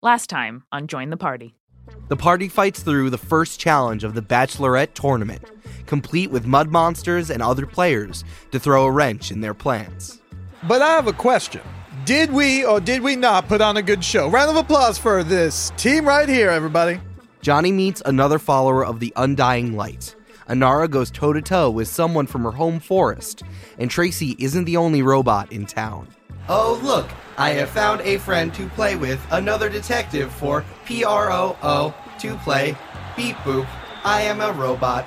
Last time on Join the Party. The party fights through the first challenge of the Bachelorette Tournament, complete with mud monsters and other players to throw a wrench in their plans. But I have a question. Did we or did we not put on a good show? Round of applause for this team right here, everybody. Johnny meets another follower of the Undying Light. Anara goes toe-to-toe with someone from her home forest, and Tracy isn't the only robot in town. Oh, look, I have found a friend to play with, another detective for P-R-O-O, to play, beep boop, I am a robot.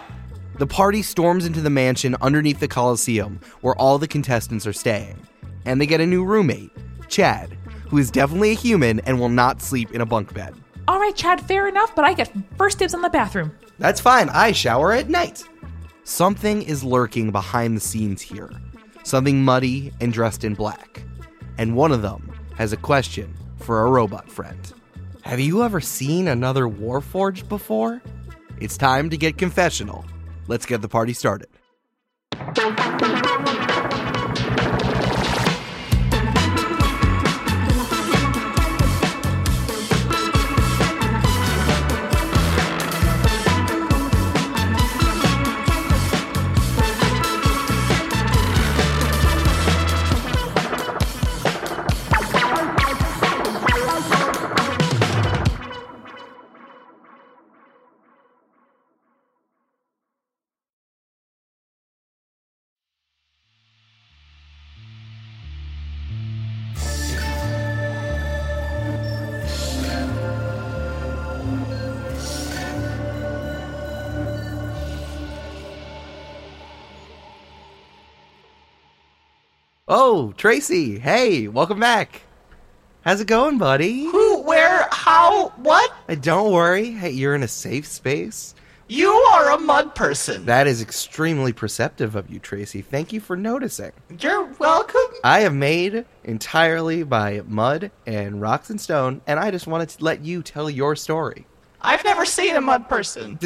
The party storms into the mansion underneath the Colosseum, where all the contestants are staying. And they get a new roommate, Chad, who is definitely a human and will not sleep in a bunk bed. All right, Chad, fair enough, but I get first dibs on the bathroom. That's fine, I shower at night. Something is lurking behind the scenes here. Something muddy and dressed in black. And one of them has a question for a robot friend. Have you ever seen another Warforged before? It's time to get confessional. Let's get the party started. Oh, Tracy, hey, welcome back. How's it going, buddy? Who, where, how, what? Don't worry, hey, you're in a safe space. You are a mud person. That is extremely perceptive of you, Tracy. Thank you for noticing. You're welcome. I am made entirely by mud and rocks and stone, and I just wanted to let you tell your story. I've never seen a mud person.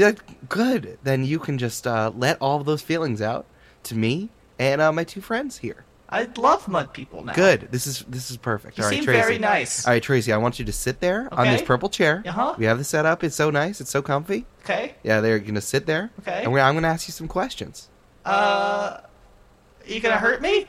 Good, then you can just let all those feelings out to me and my two friends here. I love mud people now. Good. This is perfect. You seem very nice. All right, Tracy, I want you to sit there on this purple chair. Uh-huh. We have this set up. It's so nice. It's so comfy. Okay. Yeah, they're going to sit there. Okay. And I'm going to ask you some questions. Are you going to hurt me?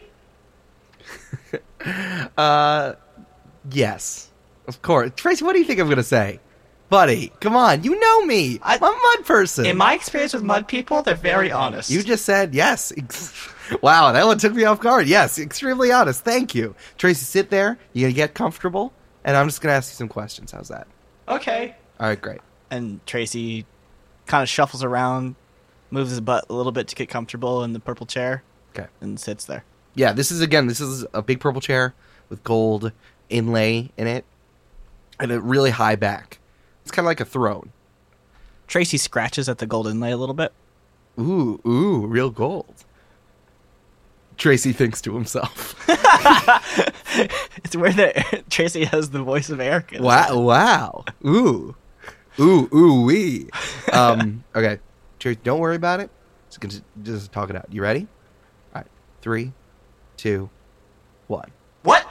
Yes. Of course. Tracy, what do you think I'm going to say? Buddy, come on. You know me. I'm a mud person. In my experience with mud people, they're very honest. You just said yes. Wow, that one took me off guard. Yes, extremely honest. Thank you. Tracy, sit there. You're going to get comfortable. And I'm just going to ask you some questions. How's that? Okay. All right, great. And Tracy kind of shuffles around, moves his butt a little bit to get comfortable in the purple chair. Okay. And sits there. Yeah, this is a big purple chair with gold inlay in it and a really high back. It's kind of like a throne. Tracy scratches at the gold inlay a little bit. Ooh, real gold. Tracy thinks to himself. It's where Tracy has the voice of Eric. Wow. Ooh, wee. Okay, Tracy, don't worry about it. Just talk it out. You ready? All right, 3, 2, 1. What?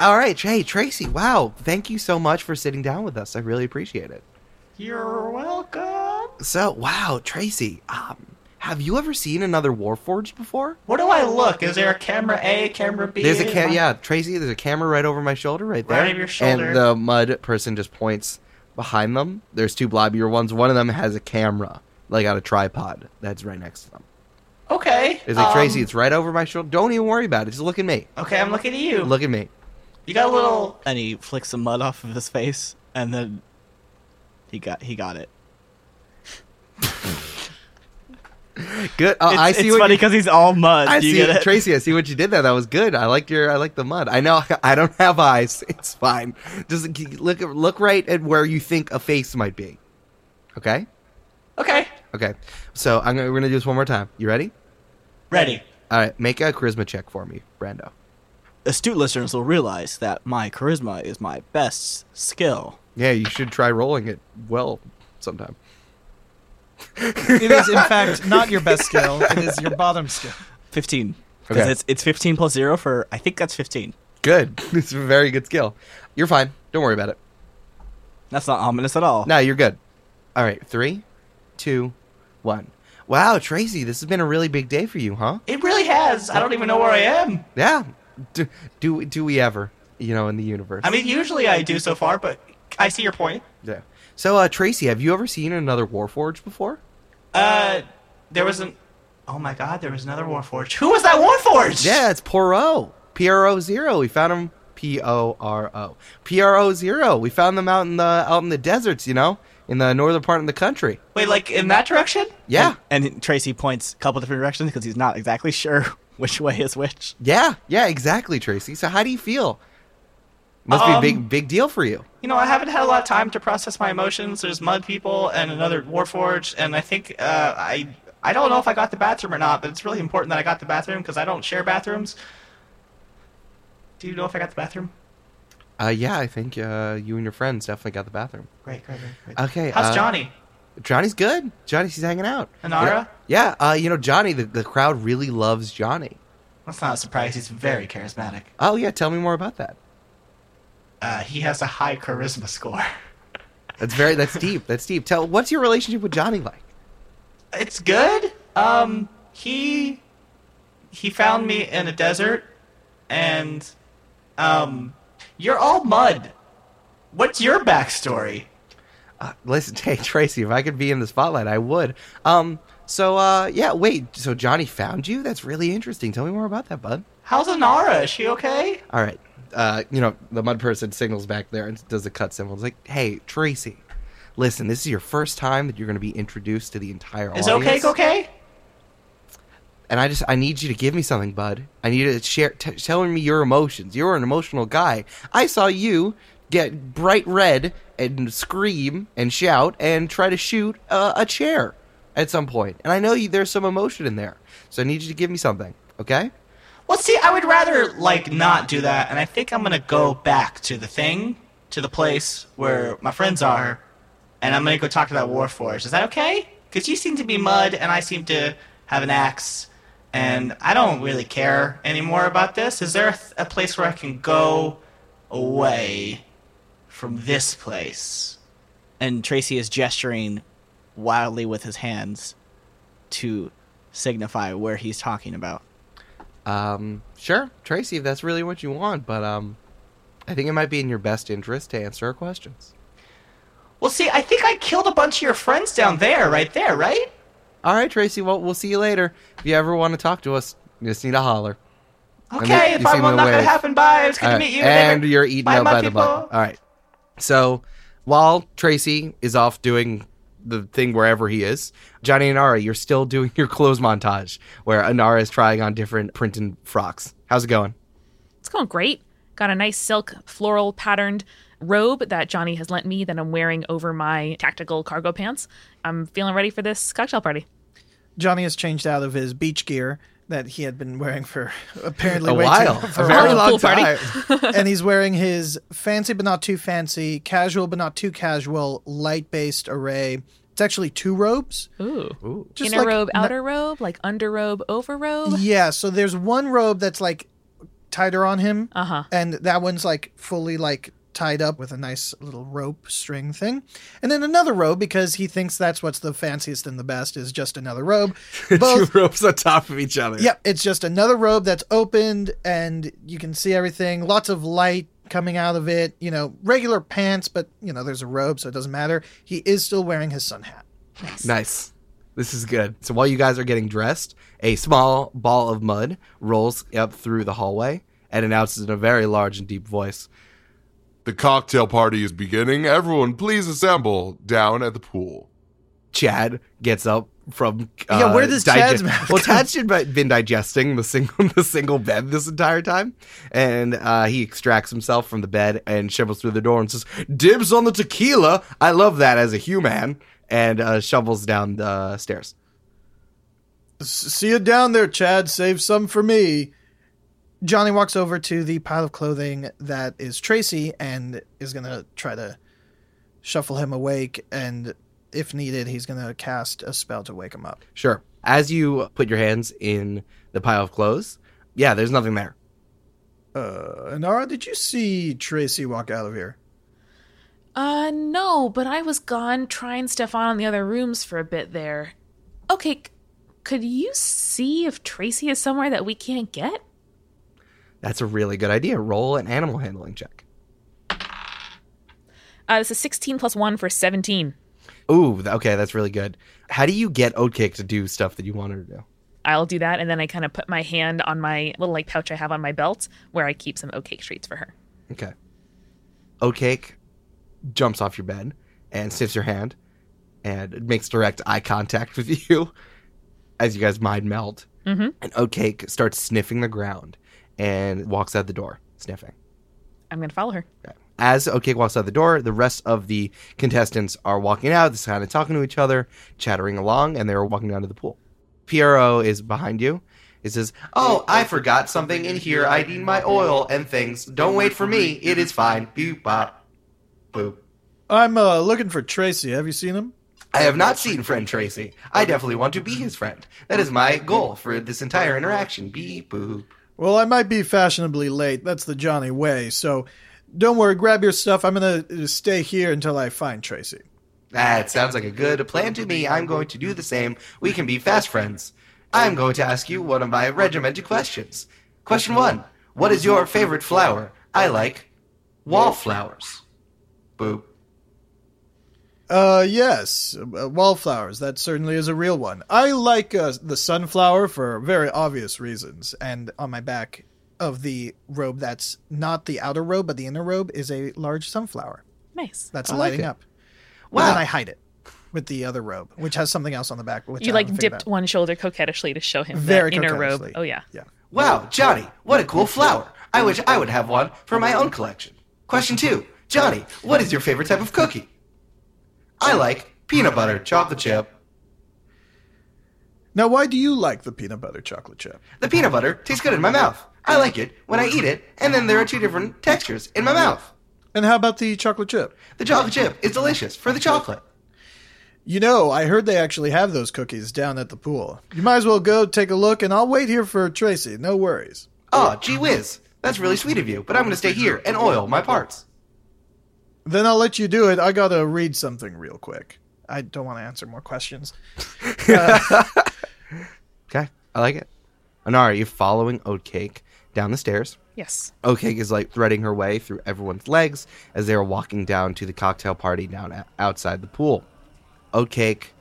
All right, hey, Tracy, wow. Thank you so much for sitting down with us. I really appreciate it. You're welcome. So, wow, Tracy, have you ever seen another Warforged before? Where do I look? Is there a camera A, camera B? Tracy, there's a camera right over my shoulder right there. Right over your shoulder. And the mud person just points behind them. There's two blobbier ones. One of them has a camera, like on a tripod, that's right next to them. Okay. It's like, Tracy, it's right over my shoulder. Don't even worry about it. Just look at me. Okay, I'm looking at you. Look at me. You got a little... And he flicks some mud off of his face, and then he got it. Good. I see. It's funny because he's all mud. I see, it? Tracy, I see what you did there. That was good. I like the mud. I know I don't have eyes. It's fine. Just look right at where you think a face might be. Okay. So we're gonna do this one more time. You ready? Ready. All right. Make a charisma check for me, Brando. Astute listeners will realize that my charisma is my best skill. Yeah, you should try rolling it well sometime. It is, in fact, not your best skill. It is your bottom skill. 15. Because it's 15 plus 0 for, I think that's 15. Good. It's a very good skill. You're fine. Don't worry about it. That's not ominous at all. No, you're good. All right, 3, 2, 1. Wow, Tracy, this has been a really big day for you, huh? It really has. I don't even know where I am. Yeah. Do we ever, you know, in the universe? I mean, usually I do so far, but I see your point. Yeah. So, Tracy, have you ever seen another Warforged before? Oh, my God, there was another Warforged. Who was that Warforged? Yeah, it's P-R-O-O. P-R-O-0. We found him. P-O-R-O. P-R-O-0. We found them out in the deserts, you know, in the northern part of the country. Wait, like in that direction? Yeah. And Tracy points a couple different directions because he's not exactly sure which way is which. Yeah, exactly, Tracy. So how do you feel? Must be a big deal for you. You know, I haven't had a lot of time to process my emotions. There's mud people and another Warforged, and I think I don't know if I got the bathroom or not, but it's really important that I got the bathroom because I don't share bathrooms. Do you know if I got the bathroom? Yeah, I think you and your friends definitely got the bathroom. Great. Okay. How's Johnny? Johnny's good. Johnny's hanging out. Anara? Yeah, you know, Johnny, the crowd really loves Johnny. That's not a surprise. He's very charismatic. Oh, yeah. Tell me more about that. He has a high charisma score. That's deep. Tell, what's your relationship with Johnny like? It's good. He found me in a desert, and you're all mud. What's your backstory? Listen, hey Tracy, if I could be in the spotlight, I would. So Johnny found you? That's really interesting. Tell me more about that, bud. How's Anara? Is she okay? All right. You know, the mud person signals back there and does a cut symbol. It's like, hey, Tracy, listen, this is your first time that you're going to be introduced to the entire audience. Is Oatcake okay? And I need you to give me something, bud. I need you to share, telling me your emotions. You're an emotional guy. I saw you get bright red and scream and shout and try to shoot a chair at some point. And I know there's some emotion in there. So I need you to give me something, okay? Well, see, I would rather, like, not do that, and I think I'm going to go back to the place where my friends are, and I'm going to go talk to that Warforged. Is that okay? Because you seem to be mud, and I seem to have an axe, and I don't really care anymore about this. Is there a place where I can go away from this place? And Tracy is gesturing wildly with his hands to signify where he's talking about. Sure, Tracy, if that's really what you want, but, I think it might be in your best interest to answer our questions. Well, see, I think I killed a bunch of your friends down there, right? All right, Tracy, well, we'll see you later. If you ever want to talk to us, you just need to holler. Okay, if I'm not going to happen, bye. It's good to meet you. And later. You're eaten up by the bug. All right. So, while Tracy is off doing the thing wherever he is, Johnny and Anara, you're still doing your clothes montage where Anara is trying on different printed frocks. How's it going? It's going great. Got a nice silk floral patterned robe that Johnny has lent me that I'm wearing over my tactical cargo pants. I'm feeling ready for this cocktail party. Johnny has changed out of his beach gear that he had been wearing for apparently a while. A very long time. And he's wearing his fancy but not too fancy, casual but not too casual, light-based array. It's actually 2 robes. Ooh. Just inner robe, outer robe, like under robe, over robe? Yeah, so there's one robe that's like tighter on him. Uh-huh. And that one's like fully like tied up with a nice little rope string thing. And then another robe, because he thinks that's what's the fanciest and the best, is just another robe. Both, 2 robes on top of each other. Yep, it's just another robe that's opened, and you can see everything. Lots of light coming out of it. You know, regular pants, but, you know, there's a robe, so it doesn't matter. He is still wearing his sun hat. Nice. This is good. So while you guys are getting dressed, a small ball of mud rolls up through the hallway and announces in a very large and deep voice, "The cocktail party is beginning. Everyone, please assemble down at the pool." Chad gets up from where does Chad's mouth? Well, Chad should have been digesting the single bed this entire time, and he extracts himself from the bed and shovels through the door and says, "Dibs on the tequila! I love that as a human," and shovels down the stairs. "See you down there, Chad. Save some for me." Johnny walks over to the pile of clothing that is Tracy and is going to try to shuffle him awake, and if needed, he's going to cast a spell to wake him up. Sure. As you put your hands in the pile of clothes, yeah, there's nothing there. Anara, did you see Tracy walk out of here? No, but I was gone trying stuff on in the other rooms for a bit there. Okay, could you see if Tracy is somewhere that we can't get? That's a really good idea. Roll an animal handling check. This is 16 plus 1 for 17. Ooh, okay, that's really good. How do you get Oatcake to do stuff that you want her to do? I'll do that, and then I kind of put my hand on my little like pouch I have on my belt where I keep some Oatcake treats for her. Okay. Oatcake jumps off your bed and sniffs your hand and makes direct eye contact with you as you guys mind meld. Mm-hmm. And Oatcake starts sniffing the ground and walks out the door sniffing. I'm going to follow her. Okay. As Oatcake walks out the door, the rest of the contestants are walking out, just kind of talking to each other, chattering along, and they're walking down to the pool. Piero is behind you. He says, "Oh, I forgot something in here. I need my oil and things. Don't wait for me. It is fine." Boop, bop, boop. I'm looking for Tracy. Have you seen him? I have not seen friend Tracy. I definitely want to be his friend. That is my goal for this entire interaction. Beep, boop. Well, I might be fashionably late. That's the Johnny way, so... Don't worry, grab your stuff. I'm going to stay here until I find Tracy. That sounds like a good plan to me. I'm going to do the same. We can be fast friends. I'm going to ask you one of my regimented questions. Question 1. What is your favorite flower? I like wallflowers. Boop. Yes, wallflowers. That certainly is a real one. I like the sunflower for very obvious reasons. And on my back... of the robe that's not the outer robe, but the inner robe is a large sunflower. Nice. That's lighting up. Wow. And then I hide it with the other robe, which has something else on the back. Which you like dipped one shoulder coquettishly to show him the inner robe. Oh, yeah. Wow, Johnny, what a cool flower. I wish I would have one for my own collection. Question 2. Johnny, what is your favorite type of cookie? I like peanut butter chocolate chip. Now, why do you like the peanut butter chocolate chip? The peanut butter tastes good in my mouth. I like it when I eat it, and then there are 2 different textures in my mouth. And how about the chocolate chip? The chocolate chip is delicious for the chocolate. You know, I heard they actually have those cookies down at the pool. You might as well go take a look, and I'll wait here for Tracy. No worries. Oh, gee whiz. That's really sweet of you, but I'm going to stay here and oil my parts. Then I'll let you do it. I got to read something real quick. I don't want to answer more questions. Okay, I like it. Anara, you're following Oatcake down the stairs. Yes. Oatcake is like threading her way through everyone's legs as they are walking down to the cocktail party down outside the pool. Oatcake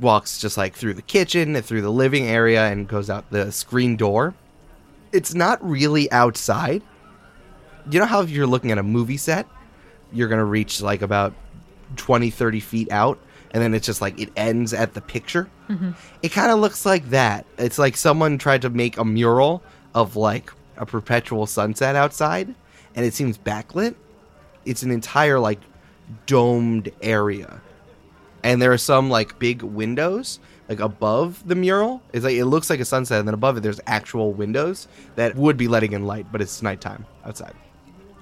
walks just like through the kitchen and through the living area and goes out the screen door. It's not really outside. You know how if you're looking at a movie set, you're going to reach like about 20, 30 feet out. And then it's just like it ends at the picture. Mm-hmm. It kind of looks like that. It's like someone tried to make a mural of like a perpetual sunset outside. And it seems backlit. It's an entire like domed area. And there are some like big windows like above the mural. It's like it looks like a sunset. And then above it there's actual windows that would be letting in light. But it's nighttime outside.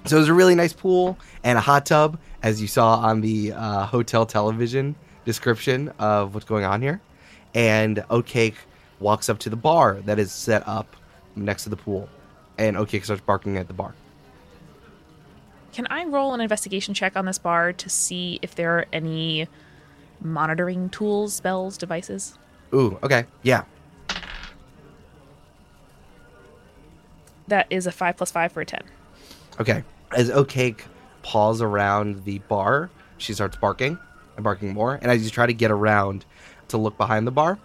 So it was a really nice pool and a hot tub as you saw on the hotel television description of what's going on here. And Oatcake walks up to the bar that is set up next to the pool, and Oatcake starts barking at the bar. Can I roll an investigation check on this bar to see if there are any monitoring tools, spells, devices? Ooh, okay, yeah. That is a 5 plus 5 for a 10. Okay, as Oatcake paws around the bar, she starts barking. Barking more, and as you try to get around to look behind the bar,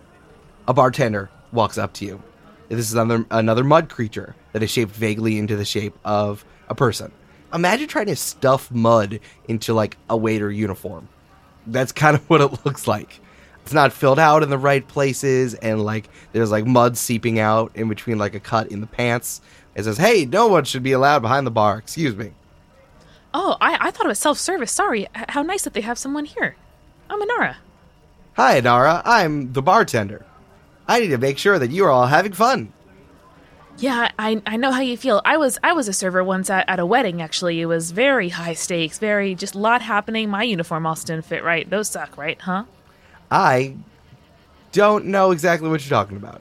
a bartender walks up to you. This is another mud creature that is shaped vaguely into the shape of a person. Imagine trying to stuff mud into like a waiter uniform. That's kind of what it looks like. It's not filled out in the right places, and like there's like mud seeping out in between like a cut in the pants. It says, "Hey, no one should be allowed behind the bar. Excuse me." Oh, I thought it was self-service. Sorry. How nice that they have someone here. I'm Anara. Hi, Anara. I'm the bartender. I need to make sure that you are all having fun. Yeah, I know how you feel. I was a server once at a wedding, actually. It was very high stakes, very just a lot happening. My uniform also didn't fit right. Those suck, right? Huh? I don't know exactly what you're talking about.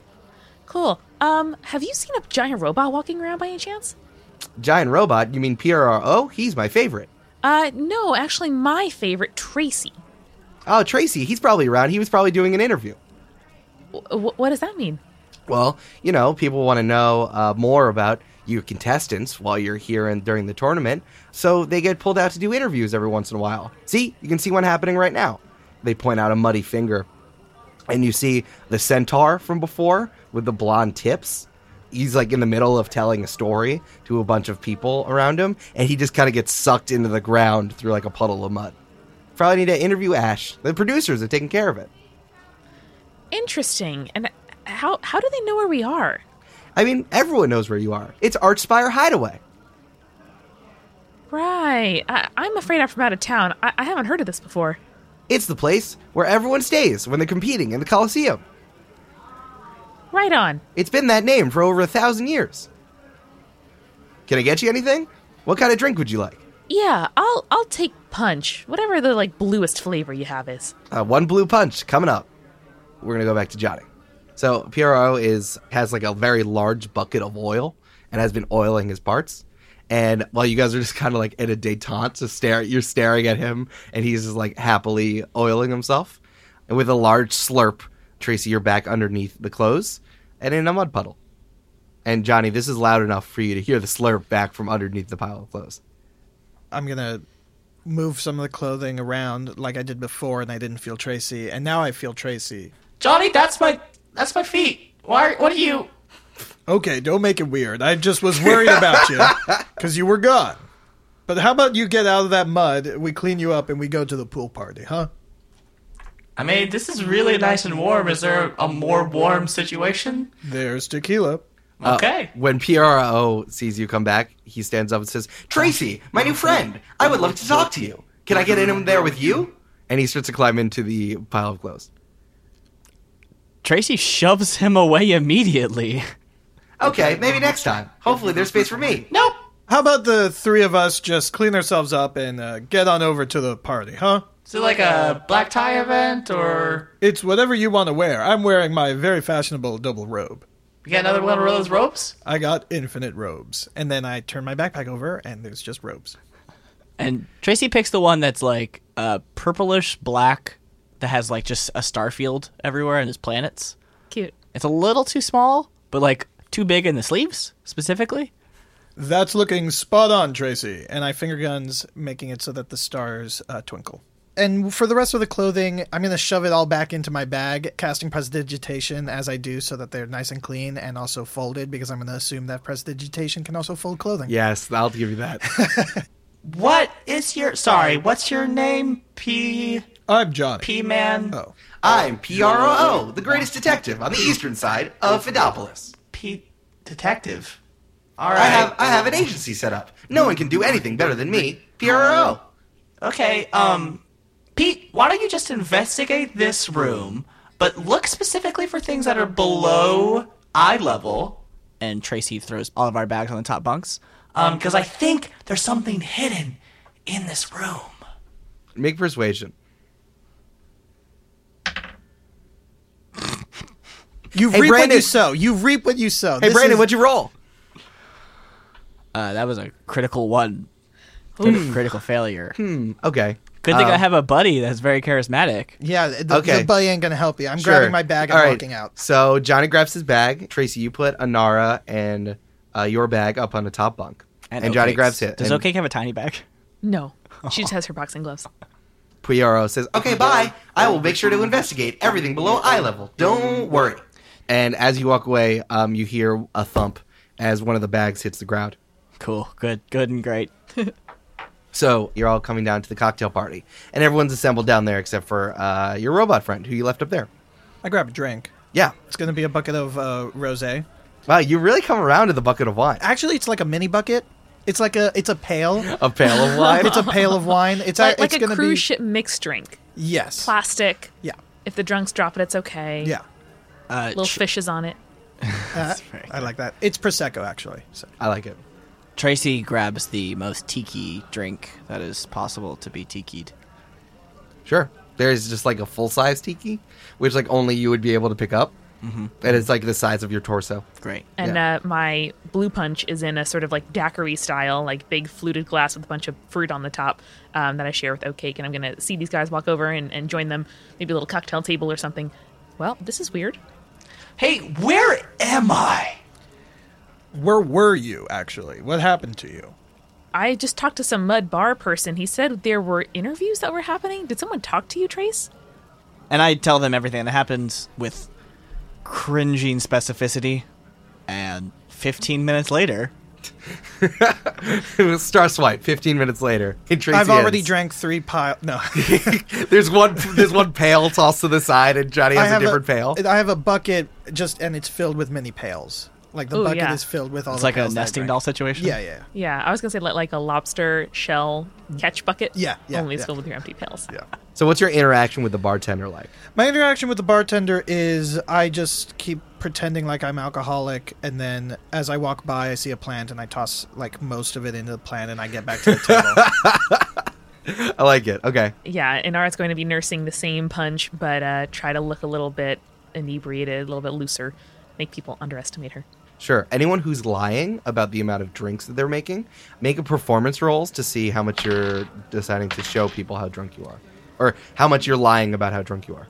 Cool. Have you seen a giant robot walking around by any chance? Giant robot? You mean P-R-O-O? He's my favorite. No, actually my favorite, Tracy. Oh, Tracy. He's probably around. He was probably doing an interview. What does that mean? Well, you know, people want to know more about you contestants while you're here and during the tournament, so they get pulled out to do interviews every once in a while. See? You can see one happening right now. They point out a muddy finger. And you see the centaur from before with the blonde tips. He's like in the middle of telling a story to a bunch of people around him, and he just kind of gets sucked into the ground through like a puddle of mud. Probably need to interview Ash. The producers are taking care of it. Interesting. And how do they know where we are? I mean, everyone knows where you are. It's Archspire Hideaway. Right. I'm afraid I'm from out of town. I haven't heard of this before. It's the place where everyone stays when they're competing in the Colosseum. Right on. It's been that name for over 1,000 years. Can I get you anything? What kind of drink would you like? Yeah, I'll take punch. Whatever the, like, bluest flavor you have is. One blue punch coming up. We're going to go back to Johnny. So Piero has like a very large bucket of oil and has been oiling his parts. And while you guys are just kind of like in a detente, so you're staring at him, and he's just like happily oiling himself. And with a large slurp, Tracy, you're back underneath the clothes and in a mud puddle. And Johnny, this is loud enough for you to hear the slurp back from underneath the pile of clothes. I'm going to move some of the clothing around like I did before, and I didn't feel Tracy. And now I feel Tracy. Johnny, that's my feet. Why? What are you... Okay, don't make it weird. I just was worried about you because you were gone. But how about you get out of that mud, we clean you up, and we go to the pool party, huh? I mean, this is really nice and warm. Is there a more warm situation? There's tequila. Okay. When P-R-O-O sees you come back, he stands up and says, Tracy, my new friend, I would love to talk to you. Can I get in there with you? And he starts to climb into the pile of clothes. Tracy shoves him away immediately. Okay, maybe next time. Hopefully there's space for me. Nope. How about the three of us just clean ourselves up and get on over to the party, huh? Is it like a black tie event, or...? It's whatever you want to wear. I'm wearing my very fashionable double robe. You got another one of those robes? I got infinite robes. And then I turn my backpack over, and there's just robes. And Tracy picks the one that's like purplish black that has like just a star field everywhere and there's planets. Cute. It's a little too small, but like... too big in the sleeves, specifically? That's looking spot on, Tracy. And I finger guns, making it so that the stars twinkle. And for the rest of the clothing, I'm going to shove it all back into my bag, casting prestidigitation as I do so that they're nice and clean and also folded, because I'm going to assume that prestidigitation can also fold clothing. Yes, I'll give you that. What's your name? I'm Johnny. P-Man. Oh. I'm P-R-O-O, the greatest detective on the eastern side of Tortopolis. Detective. All right. I have an agency set up. No one can do anything better than me, P-R-O-O. Okay, Pete, why don't you just investigate this room, but look specifically for things that are below eye level. And Tracy throws all of our bags on the top bunks. Because I think there's something hidden in this room. Make persuasion. You reap what you sow. Hey, Brandon, what'd you roll? That was a critical one. Critical failure. Okay. Good thing I have a buddy that's very charismatic. Yeah, the buddy ain't going to help you. I'm grabbing my bag and walking out. So Johnny grabs his bag. Tracy, you put Anara and your bag up on the top bunk. And Johnny grabs it. Does Oatcake have a tiny bag? No. She just has her boxing gloves. Piero says, okay, bye. I will make sure to investigate everything below eye level. Don't worry. And as you walk away, you hear a thump as one of the bags hits the ground. Cool. Good and great. So you're all coming down to the cocktail party. And everyone's assembled down there except for your robot friend who you left up there. I grab a drink. Yeah. It's going to be a bucket of rosé. Wow, you really come around to the bucket of wine. Actually, it's like a mini bucket. It's like a pail. A pail of wine? It's a pail of wine. It's like a cruise ship mixed drink. Yes. Plastic. Yeah. If the drunks drop it, it's okay. Yeah. Little fishes on it. I like that. It's Prosecco, actually. So. I like it. Tracy grabs the most tiki drink that is possible to be tiki'd. Sure. There's just like a full-size tiki, which like only you would be able to pick up. Mm-hmm. And it's like the size of your torso. Great. And my blue punch is in a sort of like daiquiri style, like big fluted glass with a bunch of fruit on the top that I share with Oatcake. And I'm going to see these guys walk over and join them, maybe a little cocktail table or something. Well, this is weird. Hey, where am I? Where were you, actually? What happened to you? I just talked to some mud bar person. He said there were interviews that were happening. Did someone talk to you, Trace? And I tell them everything that happens with cringing specificity. And 15 minutes later... Star swipe, 15 minutes later. I've already drank three piles. No. There's one pail tossed to the side, and Johnny has a different pail. I have a bucket, and it's filled with mini pails. Like, the bucket is filled with all the pails. It's like a nesting doll situation? Yeah, yeah. Yeah, I was going to say like a lobster shell catch bucket. Yeah, yeah. Only it's filled with your empty pails. Yeah. So what's your interaction with the bartender like? My interaction with the bartender is I just keep pretending like I'm alcoholic, and then as I walk by, I see a plant, and I toss like most of it into the plant, and I get back to the table. I like it. Okay. Yeah, Inara's going to be nursing the same punch, but try to look a little bit inebriated, a little bit looser, make people underestimate her. Sure. Anyone who's lying about the amount of drinks that they're making, make a performance rolls to see how much you're deciding to show people how drunk you are. Or how much you're lying about how drunk you are.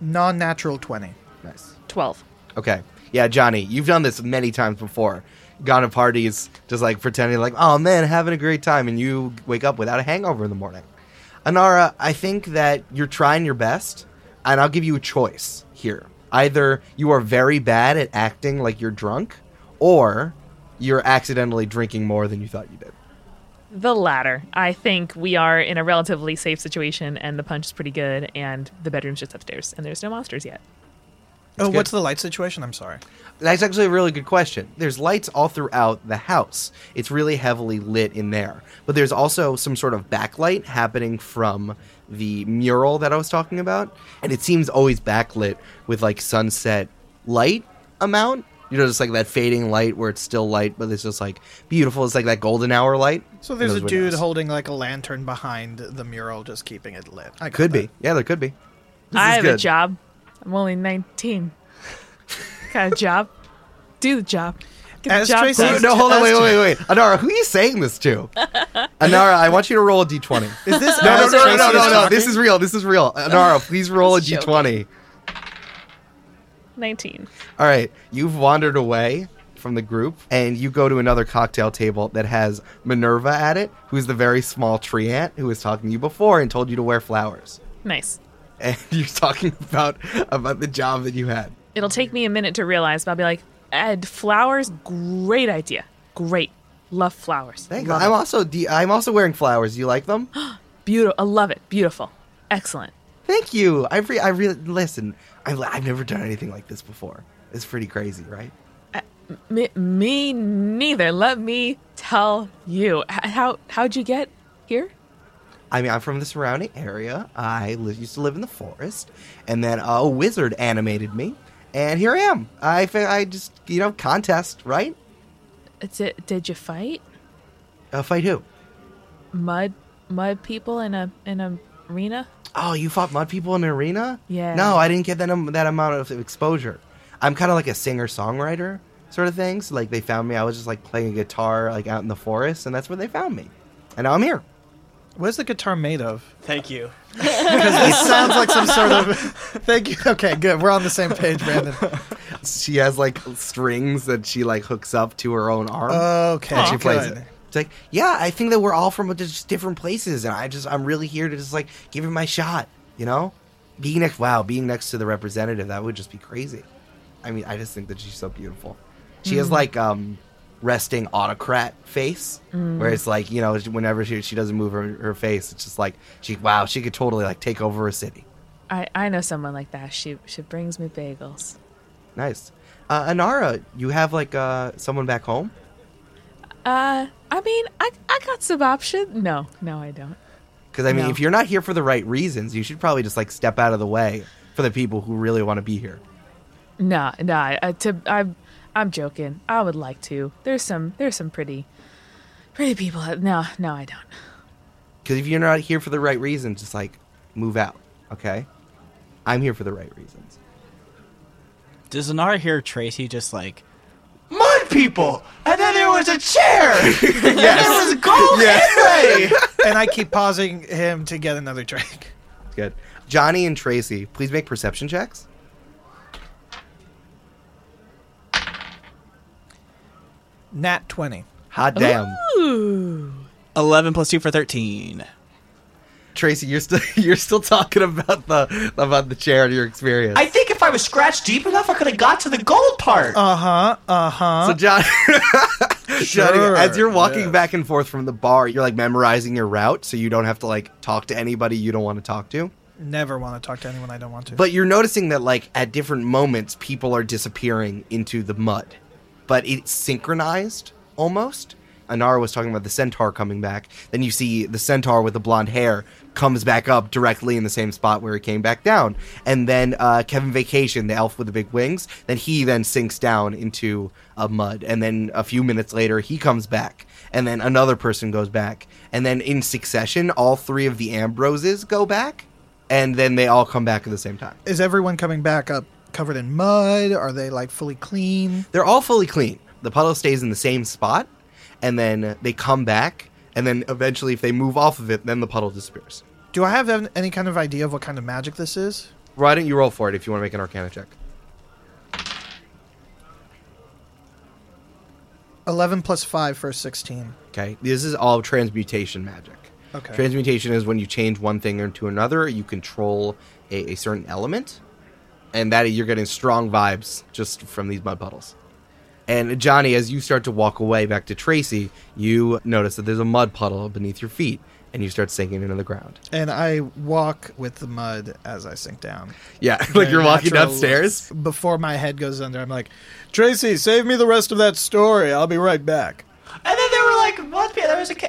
Non-natural 20. Nice. 12. Okay. Yeah, Johnny, you've done this many times before. Gone to parties, just like pretending like, oh man, having a great time, and you wake up without a hangover in the morning. Inara, I think that you're trying your best, and I'll give you a choice here. Either you are very bad at acting like you're drunk, or you're accidentally drinking more than you thought you did. The latter. I think we are in a relatively safe situation, and the punch is pretty good, and the bedroom's just upstairs, and there's no monsters yet. That's good. What's the light situation? I'm sorry. That's actually a really good question. There's lights all throughout the house. It's really heavily lit in there. But there's also some sort of backlight happening from the mural that I was talking about, and it seems always backlit with, like, sunset light amount. You know, just like that fading light where it's still light, but it's just like beautiful. It's like that golden hour light. So there's a dude holding like a lantern behind the mural, just keeping it lit. Could be. Yeah, there could be. I have a job. I'm only 19. Got a job. Do the job. Get the job. Hold on, wait. Inara, who are you saying this to? Inara, I want you to roll a d20. Is this No. This is real. Inara, please roll a d20. 19. All right. You've wandered away from the group, and you go to another cocktail table that has Minerva at it, who's the very small tree ant who was talking to you before and told you to wear flowers. Nice. And you're talking about the job that you had. It'll take me a minute to realize, but I'll be like, Ed, flowers, great idea. Great. Love flowers. Thank you. I'm also wearing flowers. Do you like them? Beautiful. I love it. Beautiful. Excellent. Thank you. I've never done anything like this before. It's pretty crazy, right? Me neither. Let me tell you. How'd you get here? I mean, I'm from the surrounding area. I used to live in the forest, and then a wizard animated me, and here I am. I just, contest, right? Did you fight? Fight who? Mud people in an arena. Oh, you fought mud people in an arena? Yeah. No, I didn't get that amount of exposure. I'm kind of like a singer-songwriter sort of thing. So, like, they found me. I was just, like, playing guitar, like, out in the forest, and that's where they found me. And now I'm here. What's the guitar made of? Thank you. Because it sounds like some sort of... Thank you. Okay, good. We're on the same page, Brandon. She has, like, strings that she, like, hooks up to her own arm. Okay. And she plays it. It's like, yeah, I think that we're all from just different places, and I'm really here to just, like, give it my shot, you know? Being next to the representative, that would just be crazy. I mean, I just think that she's so beautiful. She has, like, resting autocrat face, where it's like, whenever she doesn't move her face, it's just like, she could totally, like, take over a city. I know someone like that. She brings me bagels. Nice. Inara, you have, like, someone back home? I mean, I got some options. No, I don't. Because, I mean, if you're not here for the right reasons, you should probably just, like, step out of the way for the people who really want to be here. I'm joking. I would like to. There's some pretty people. No, I don't. Because if you're not here for the right reasons, just, like, move out, okay? I'm here for the right reasons. Does Inara hear Tracy just like, mud people! And then there was a chair! Yes. And there was a gold inlay! And I keep pausing him to get another drink. Good. Johnny and Tracy, please make perception checks. Nat 20. Hot damn. Ooh. 11 plus 2 for 13. Tracy, you're still talking about the chair and your experience. I think if I was scratched deep enough, I could have got to the gold part. So John, sure. As you're walking back and forth from the bar, you're like memorizing your route, so you don't have to like talk to anybody you don't want to talk to. Never want to talk to anyone I don't want to. But you're noticing that like at different moments, people are disappearing into the mud, but it's synchronized almost. Inara was talking about the centaur coming back. Then you see the centaur with the blonde hair comes back up directly in the same spot where he came back down. And then Kevin Vacation, the elf with the big wings, then he sinks down into mud. And then a few minutes later, he comes back. And then another person goes back. And then in succession, all three of the Ambroses go back. And then they all come back at the same time. Is everyone coming back up covered in mud? Are they like fully clean? They're all fully clean. The puddle stays in the same spot. And then they come back, and then eventually if they move off of it, then the puddle disappears. Do I have any kind of idea of what kind of magic this is? Why don't you roll for it if you want to make an Arcana check? 11 plus 5 for 16. Okay. This is all transmutation magic. Okay. Transmutation is when you change one thing into another, you control a certain element, and that you're getting strong vibes just from these mud puddles. And Johnny, as you start to walk away back to Tracy, you notice that there's a mud puddle beneath your feet, and you start sinking into the ground. And I walk with the mud as I sink down. Yeah, like you're walking downstairs. Before my head goes under, I'm like, Tracy, save me the rest of that story. I'll be right back. And then they were like, what?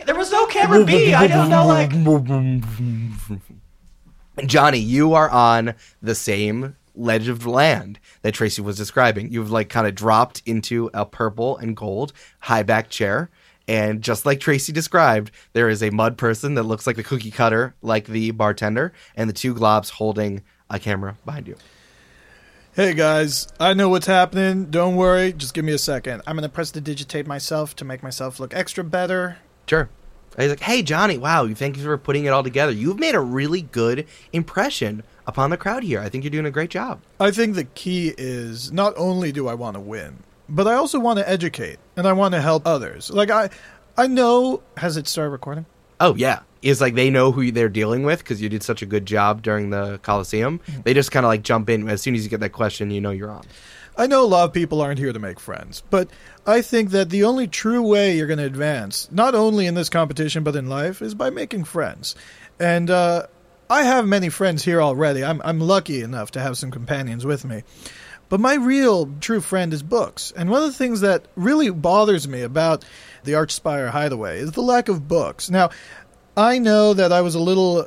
There was no camera B. I don't know, like... Johnny, you are on the same ledge of land that Tracy was describing. You've like kind of dropped into a purple and gold high back chair. And just like Tracy described, there is a mud person that looks like the cookie cutter, like the bartender, and the two globs holding a camera behind you. Hey guys, I know what's happening. Don't worry. Just give me a second. I'm going to press the digitate myself to make myself look extra better. Sure. He's like, hey Johnny, wow, thank you for putting it all together. You've made a really good impression upon the crowd here. I think you're doing a great job. I think the key is not only do I want to win, but I also want to educate and I want to help others. Like I know, has it started recording? Oh yeah. It's like they know who they're dealing with because you did such a good job during the Colosseum. Mm-hmm. They just kind of like jump in. As soon as you get that question, you know you're on. I know a lot of people aren't here to make friends, but I think that the only true way you're going to advance, not only in this competition but in life, is by making friends. And I have many friends here already. I'm lucky enough to have some companions with me. But my real true friend is books. And one of the things that really bothers me about the Archspire Hideaway is the lack of books. Now, I know that I was a little,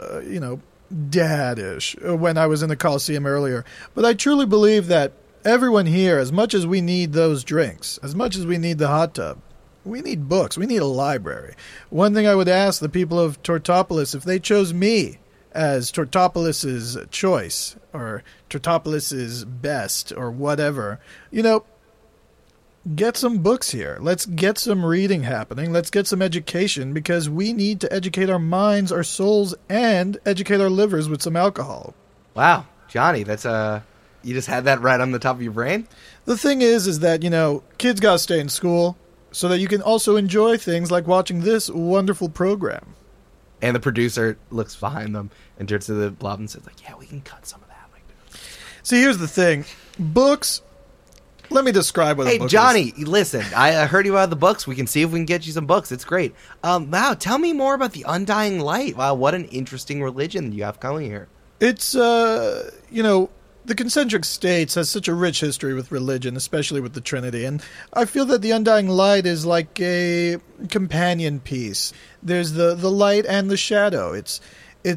dad-ish when I was in the Colosseum earlier, but I truly believe that everyone here, as much as we need those drinks, as much as we need the hot tub, we need books. We need a library. One thing I would ask the people of Tortopolis, if they chose me as Tortopolis's choice or Tortopolis's best or whatever, get some books here. Let's get some reading happening. Let's get some education because we need to educate our minds, our souls, and educate our livers with some alcohol. Wow. Johnny, that's you just had that right on the top of your brain? The thing is that, kids got to stay in school so that you can also enjoy things like watching this wonderful program. And the producer looks behind them and turns to the blob and says, yeah, we can cut some of that. See, here's the thing. Books, let me describe what a book Johnny, is. Hey, Johnny, listen, I heard you about the books. We can see if we can get you some books. It's great. Wow, tell me more about the Undying Light. Wow, what an interesting religion you have coming here. It's, the Concentric States has such a rich history with religion, especially with the Trinity, and I feel that the Undying Light is like a companion piece. There's the light and the shadow. It's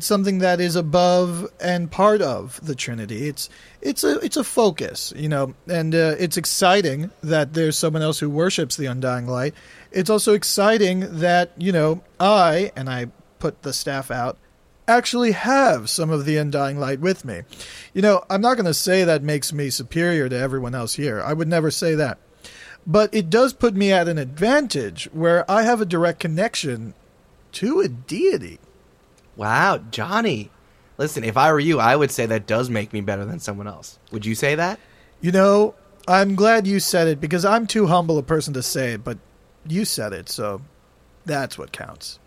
something that is above and part of the Trinity. It's a focus, and it's exciting that there's someone else who worships the Undying Light. It's also exciting that I put the staff out. actually have some of the Undying Light with me. You know, I'm not going to say that makes me superior to everyone else here. I would never say that. But it does put me at an advantage where I have a direct connection to a deity. Wow, Johnny. Listen, if I were you, I would say that does make me better than someone else. Would you say that? You know, I'm glad you said it because I'm too humble a person to say it, but you said it, so that's what counts.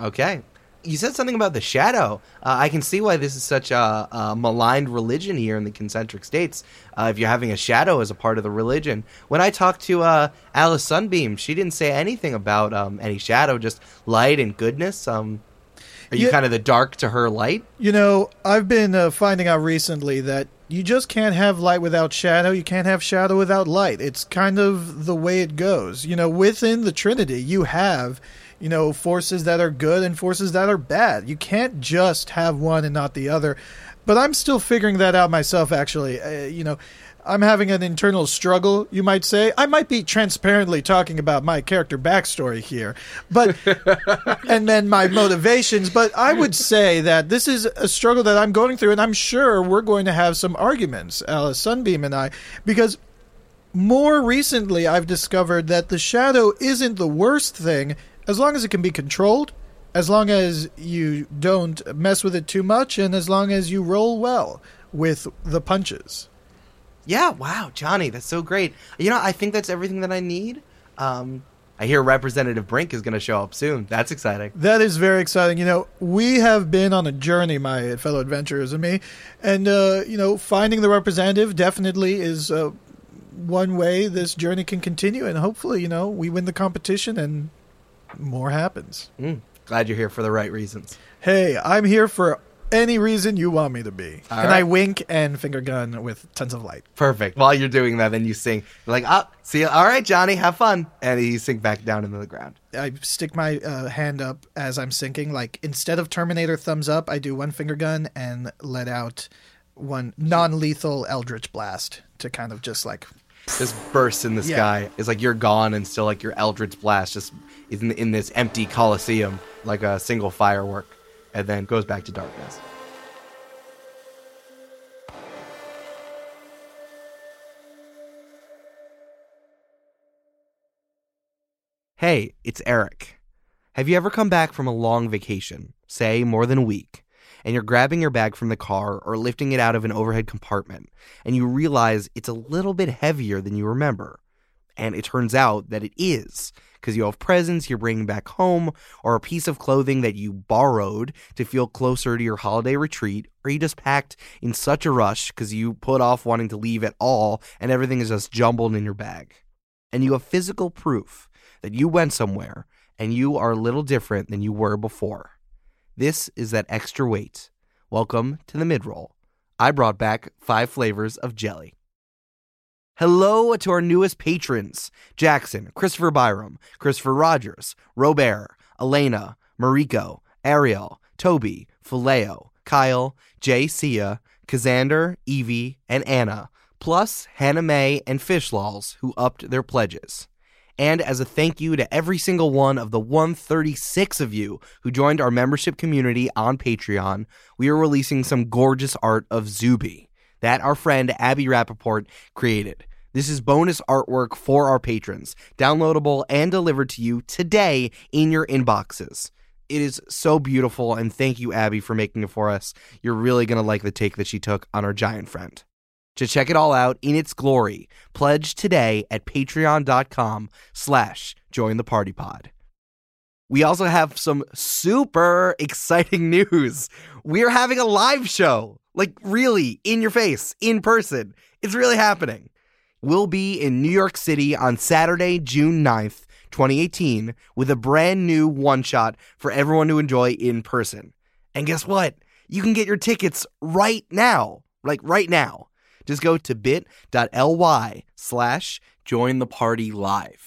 Okay. You said something about the shadow. I can see why this is such a maligned religion here in the Concentric States. If you're having a shadow as a part of the religion. When I talked to Alice Sunbeam, she didn't say anything about any shadow, just light and goodness. Are you kind of the dark to her light? You know, I've been finding out recently that you just can't have light without shadow. You can't have shadow without light. It's kind of the way it goes. You know, within the Trinity, you have... you know, forces that are good and forces that are bad. You can't just have one and not the other. But I'm still figuring that out myself, actually. You know, I'm having an internal struggle, you might say. I might be transparently talking about my character backstory here, but and then my motivations. But I would say that this is a struggle that I'm going through, and I'm sure we're going to have some arguments, Alice Sunbeam and I, because more recently I've discovered that the shadow isn't the worst thing. As long as it can be controlled, as long as you don't mess with it too much, and as long as you roll well with the punches. Yeah, wow, Johnny, that's so great. You know, I think that's everything that I need. I hear Representative Brink is going to show up soon. That's exciting. That is very exciting. You know, we have been on a journey, my fellow adventurers and me, and, you know, finding the representative definitely is one way this journey can continue, and hopefully, you know, we win the competition and... more happens. Glad you're here for the right reasons. Hey, I'm here for any reason you want me to be. All and right. I wink and finger gun with tons of light. Perfect. While you're doing that, then you sing. You're like, oh, see you. All right, Johnny, have fun. And you sink back down into the ground. I stick my hand up as I'm sinking. Like, instead of Terminator thumbs up, I do one finger gun and let out one non-lethal Eldritch blast to kind of just like... this burst in the sky. Yeah. It's like you're gone and still like your Eldritch blast just is in this empty Colosseum like a single firework and then goes back to darkness. Hey, it's Eric. Have you ever come back from a long vacation, say more than a week, and you're grabbing your bag from the car or lifting it out of an overhead compartment, and you realize it's a little bit heavier than you remember? And it turns out that it is, because you have presents you're bringing back home, or a piece of clothing that you borrowed to feel closer to your holiday retreat, or you just packed in such a rush because you put off wanting to leave at all, and everything is just jumbled in your bag. And you have physical proof that you went somewhere, and you are a little different than you were before. This is that extra weight. Welcome to the mid-roll. I brought back 5 flavors of jelly. Hello to our newest patrons. Jackson, Christopher Byram, Christopher Rogers, Robert, Elena, Mariko, Ariel, Toby, Phileo, Kyle, Jay Sia, Kazander, Evie, and Anna, plus Hannah May and Fishlaws, who upped their pledges. And as a thank you to every single one of the 136 of you who joined our membership community on Patreon, we are releasing some gorgeous art of Zuby that our friend Abby Rappaport created. This is bonus artwork for our patrons, downloadable and delivered to you today in your inboxes. It is so beautiful, and thank you, Abby, for making it for us. You're really going to like the take that she took on our giant friend. To check it all out in its glory, pledge today at patreon.com/jointhepartypod. We also have some super exciting news. We are having a live show, like really in your face, in person. It's really happening. We'll be in New York City on Saturday, June 9th, 2018, with a brand new one-shot for everyone to enjoy in person. And guess what? You can get your tickets right now, like right now. Just go to bit.ly/jointhepartylive.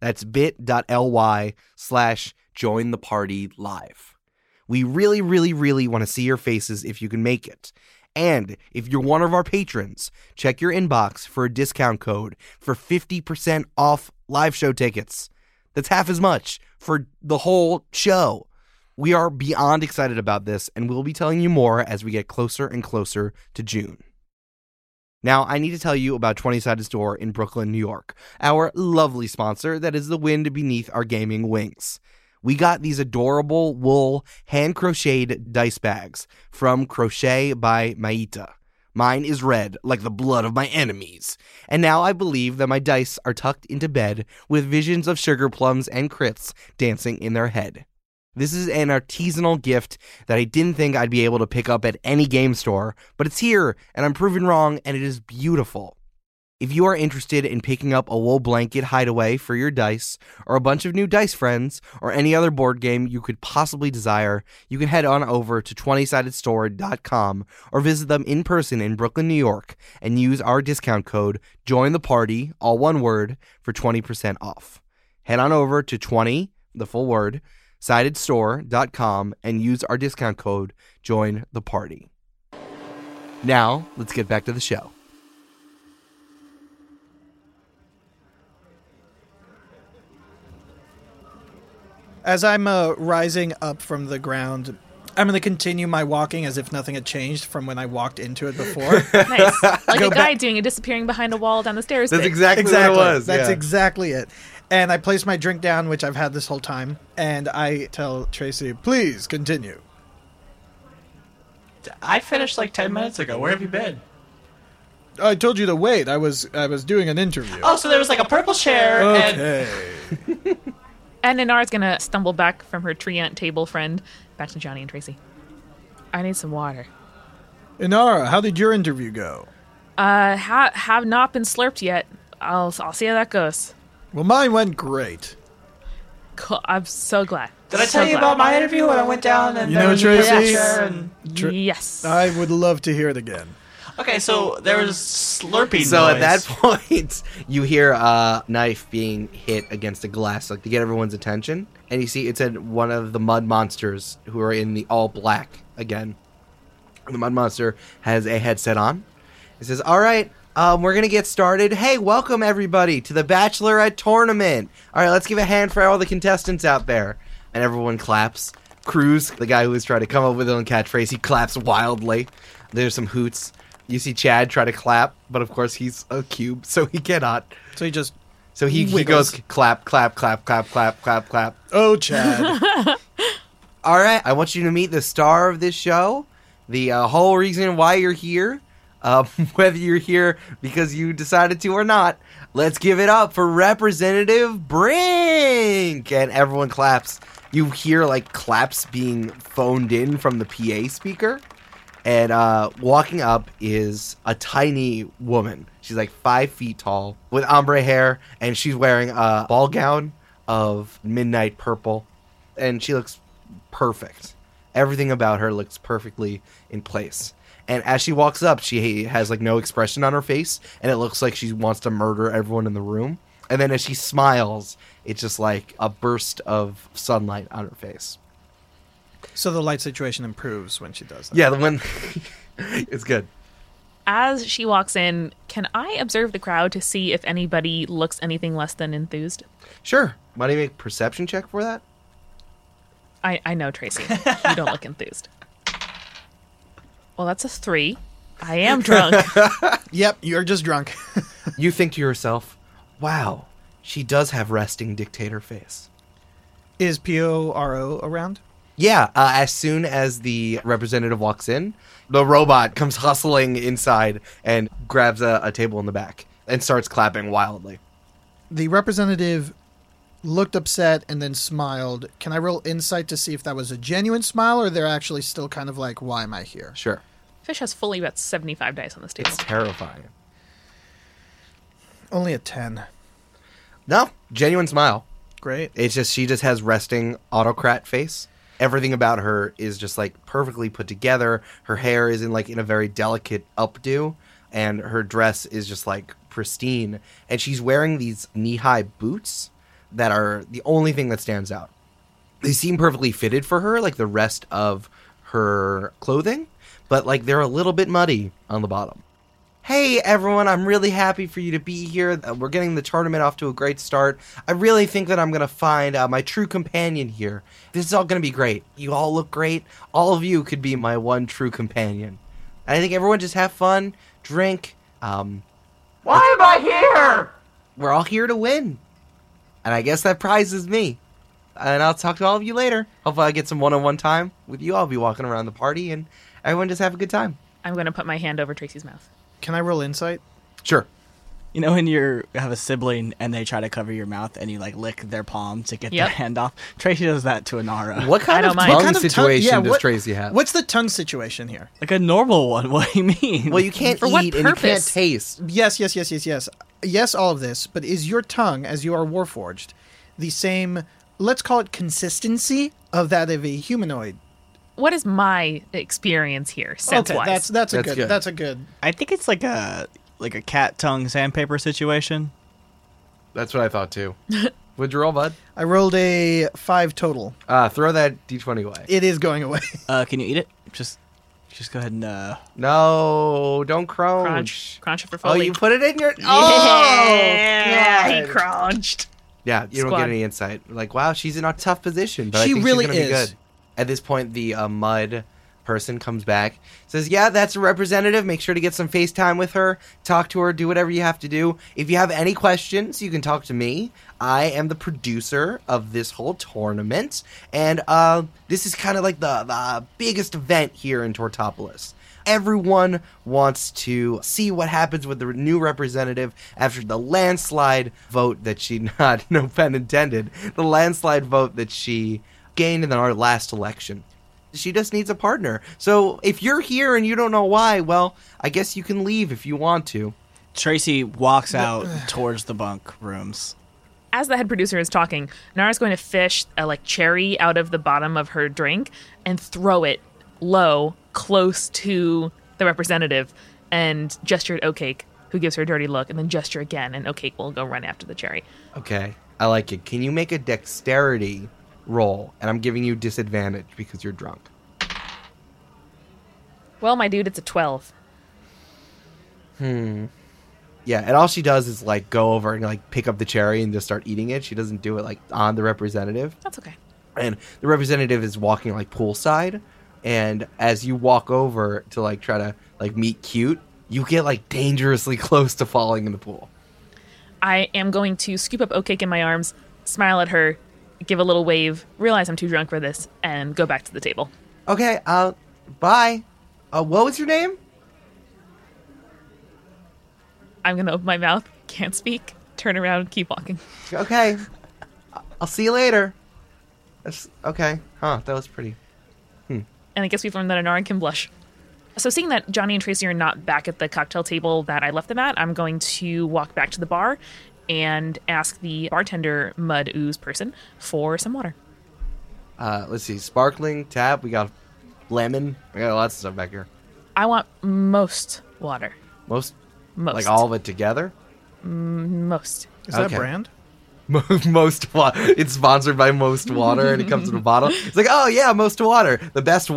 That's bit.ly/jointhepartylive. We really, really, really want to see your faces if you can make it. And if you're one of our patrons, check your inbox for a discount code for 50% off live show tickets. That's half as much for the whole show. We are beyond excited about this, and we'll be telling you more as we get closer and closer to June. Now, I need to tell you about 20 Sided Store in Brooklyn, New York, our lovely sponsor that is the wind beneath our gaming wings. We got these adorable wool hand-crocheted dice bags from Crochet by Maita. Mine is red, like the blood of my enemies. And now I believe that my dice are tucked into bed with visions of sugar plums and crits dancing in their head. This is an artisanal gift that I didn't think I'd be able to pick up at any game store, but it's here, and I'm proven wrong, and it is beautiful. If you are interested in picking up a wool blanket hideaway for your dice, or a bunch of new dice friends, or any other board game you could possibly desire, you can head on over to 20sidedstore.com or visit them in person in Brooklyn, New York, and use our discount code JOINTHEPARTY, all one word, for 20% off. Head on over to 20, the full word, sidedstore.com and use our discount code Join the Party. Now, let's get back to the show. As I'm rising up from the ground, I'm going to continue my walking as if nothing had changed from when I walked into it before. Nice. Like a guy doing a disappearing behind a wall down the stairs. That's exactly what it was. That's exactly it. And I place my drink down, which I've had this whole time, and I tell Tracy, please continue. I finished like 10 minutes ago. Where have you been? I told you to wait. I was doing an interview. Oh, so there was like a purple chair. Okay. And Inara's going to stumble back from her treant table friend back to Johnny and Tracy. I need some water. Inara, how did your interview go? Have not been slurped yet. I'll see how that goes. Well, mine went great. Cool. I'm so glad. Did I tell you about my interview when I went down and you know, Tracy? Yes. I would love to hear it again. Okay, so there was slurping so noise. At that point, you hear a knife being hit against a glass like to get everyone's attention. And you see it said one of the mud monsters who are in the all black again. The mud monster has a headset on. It says, all right. We're going to get started. Hey, welcome everybody to the Bachelorette Tournament. All right, let's give a hand for all the contestants out there. And everyone claps. Cruz, the guy who was trying to come up with his own catchphrase, he claps wildly. There's some hoots. You see Chad try to clap, but of course he's a cube, so he cannot. So he just he goes clap, clap, clap, clap, clap, clap, clap. Oh, Chad. All right, I want you to meet the star of this show, the whole reason why you're here. Whether you're here because you decided to or not, let's give it up for Representative Brink! And everyone claps. You hear, like, claps being phoned in from the PA speaker. And walking up is a tiny woman. She's, like, 5 feet tall with ombre hair, and she's wearing a ball gown of midnight purple. And she looks perfect. Everything about her looks perfectly in place. And as she walks up, she has, like, no expression on her face, and it looks like she wants to murder everyone in the room. And then as she smiles, it's just, like, a burst of sunlight on her face. So the light situation improves when she does that. Yeah, it's good. As she walks in, can I observe the crowd to see if anybody looks anything less than enthused? Sure. Why don't you make a perception check for that? I know, Tracy. You don't look enthused. Well, that's a 3. I am drunk. Yep, you're just drunk. You think to yourself, wow, she does have resting dictator face. Is P-R-O-O around? Yeah, as soon as the representative walks in, the robot comes hustling inside and grabs a table in the back and starts clapping wildly. The representative looked upset and then smiled. Can I roll insight to see if that was a genuine smile or they're actually still kind of like, why am I here? Sure. Fish has fully about 75 dice on this table. It's terrifying. Only a 10. No, genuine smile. Great. It's just, she just has resting autocrat face. Everything about her is just like perfectly put together. Her hair is in a very delicate updo and her dress is just like pristine. And she's wearing these knee-high boots that are the only thing that stands out. They seem perfectly fitted for her, like the rest of her clothing, but, like, they're a little bit muddy on the bottom. hey, everyone, I'm really happy for you to be here. We're getting the tournament off to a great start. I really think that I'm going to find my true companion here. This is all going to be great. You all look great. All of you could be my one true companion. And I think everyone just have fun, drink. Why am I here? We're all here to win. And I guess that prize is me. And I'll talk to all of you later. Hopefully I get some one-on-one time with you. I'll be walking around the party, and everyone just have a good time. I'm going to put my hand over Tracy's mouth. Can I roll insight? Sure. You know when you have a sibling and they try to cover your mouth and you like lick their palm to get their hand off? Tracy does that to Inara. What kind of tongue situation does Tracy have? What's the tongue situation here? Like a normal one. What do you mean? Well, you can't eat and you can't taste. Yes. Yes, all of this. But is your tongue, as you are Warforged, the same, let's call it consistency of that of a humanoid? What is my experience here, sense-wise? Okay, that's good. I think it's like a cat tongue sandpaper situation. That's what I thought, too. What'd you roll, bud? I rolled a 5 total. Throw that D20 away. It is going away. Can you eat it? Just go ahead and... No, don't crunch. Crunch it for Foley. Oh, you put it in your... Oh! Yeah, he crunched. Yeah, you don't get any insight. Like, wow, she's in a tough position, but I think really she's going to be good. At this point, the mud person comes back, says, yeah, that's a representative. Make sure to get some FaceTime with her. Talk to her. Do whatever you have to do. If you have any questions, you can talk to me. I am the producer of this whole tournament. And this is kind of like the biggest event here in Tortopolis. Everyone wants to see what happens with the new representative after the landslide vote that she, no pun intended, the landslide vote that she... gained in our last election. She just needs a partner. So if you're here and you don't know why, well, I guess you can leave if you want to. Tracy walks out towards the bunk rooms. As the head producer is talking, Nara's going to fish a cherry out of the bottom of her drink and throw it low, close to the representative, and gesture at Oatcake, who gives her a dirty look, and then gesture again, and Oatcake will go run after the cherry. Okay, I like it. Can you make a dexterity roll, and I'm giving you disadvantage because you're drunk. Well, my dude, it's a 12. Yeah, and all she does is go over and pick up the cherry and just start eating it. She doesn't do it on the representative. That's okay. And the representative is walking poolside, and as you walk over to try to meet cute, you get dangerously close to falling in the pool. I am going to scoop up Oatcake in my arms, smile at her, give a little wave, realize I'm too drunk for this, and go back to the table. Okay, bye. What was your name? I'm going to open my mouth, can't speak, turn around, keep walking. Okay. I'll see you later. Okay. Huh, that was pretty. And I guess we've learned that Inara can blush. So seeing that Johnny and Tracy are not back at the cocktail table that I left them at, I'm going to walk back to the bar and ask the bartender mud ooze person for some water. Let's see. Sparkling, tap, we got lemon. We got lots of stuff back here. I want most water. Most. Like all of it together? Most. Is that a brand? Most water. It's sponsored by Most Water, and it comes in a bottle. It's oh yeah, Most Water, the best